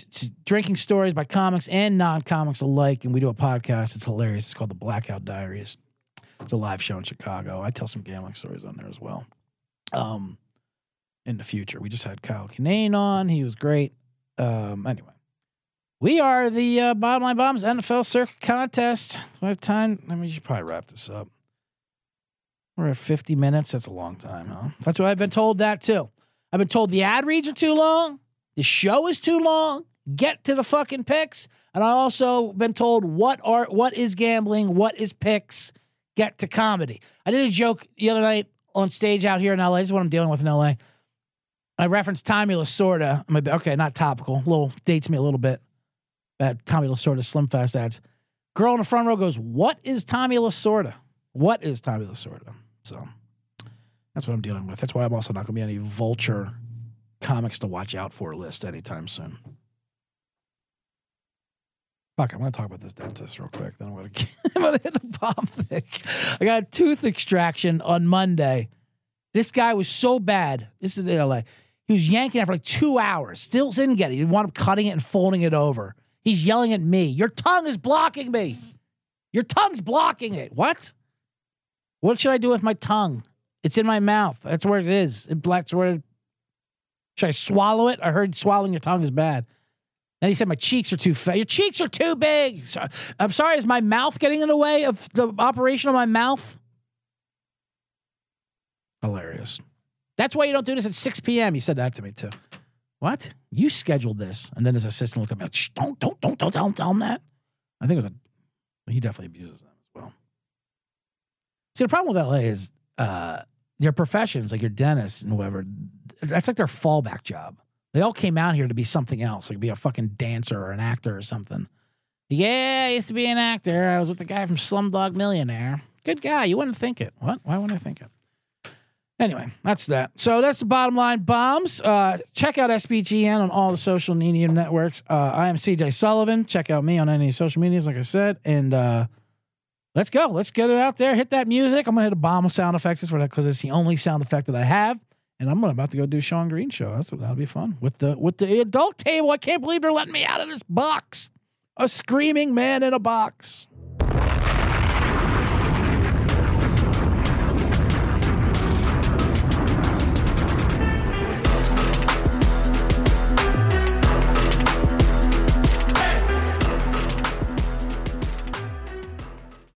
drinking stories by comics and non-comics alike, and we do a podcast. It's hilarious. It's called The Blackout Diaries. It's a live show in Chicago. I tell some gambling stories on there as well. Um, in the future, we just had Kyle Kinane on. He was great. Um, anyway, we are the uh, Bottom Line Bombs N F L Circa contest. Do I have time? I mean, we should probably wrap this up. We're at fifty minutes. That's a long time, huh? That's what I've been told. That too. I've been told the ad reads are too long. The show is too long. Get to the fucking picks. And I've also been told what are what is gambling, what is picks. Get to comedy. I did a joke the other night on stage out here in L A. This is what I'm dealing with in L A. I referenced Tommy Lasorda. I'm a, okay, not topical. A little dates me a little bit. That Tommy Lasorda Slim Fast ads. Girl in the front row goes, "What is Tommy Lasorda? What is Tommy Lasorda?" So that's what I'm dealing with. That's why I'm also not going to be on any vulture comics to watch out for list anytime soon. Fuck, I'm going to talk about this dentist real quick. Then I'm going to I'm going to hit the bomb thing. I got a tooth extraction on Monday. This guy was so bad. This is L A. He was yanking it for like two hours. Still didn't get it. You want him cutting it and folding it over. He's yelling at me. Your tongue is blocking me. Your tongue's blocking it. What? What should I do with my tongue? It's in my mouth. That's where it is. It blacks where it, should I swallow it? I heard swallowing your tongue is bad. Then he said, my cheeks are too fat. Your cheeks are too big. So, I'm sorry. Is my mouth getting in the way of the operation of my mouth? Hilarious. That's why you don't do this at six P M He said that to me too. What? You scheduled this. And then his assistant looked at me like, shh, don't, don't, don't, don't, don't tell him that. I think it was a, he definitely abuses them as well. See, the problem with L A is uh, your professions, like your dentist and whoever, that's like their fallback job. They all came out here to be something else, like be a fucking dancer or an actor or something. Yeah, I used to be an actor. I was with the guy from Slumdog Millionaire. Good guy. You wouldn't think it. What? Why wouldn't I think it? Anyway, that's that. So that's the Bottom Line Bombs. Uh, check out S B G N on all the social media networks. Uh, I am C J Sullivan. Check out me on any social medias, like I said. And uh, let's go. Let's get it out there. Hit that music. I'm going to hit a bomb sound effect because it's the only sound effect that I have. And I'm about to go do Sean Green show. That's what that'll be fun with the with the adult table. I can't believe they're letting me out of this box. A screaming man in a box.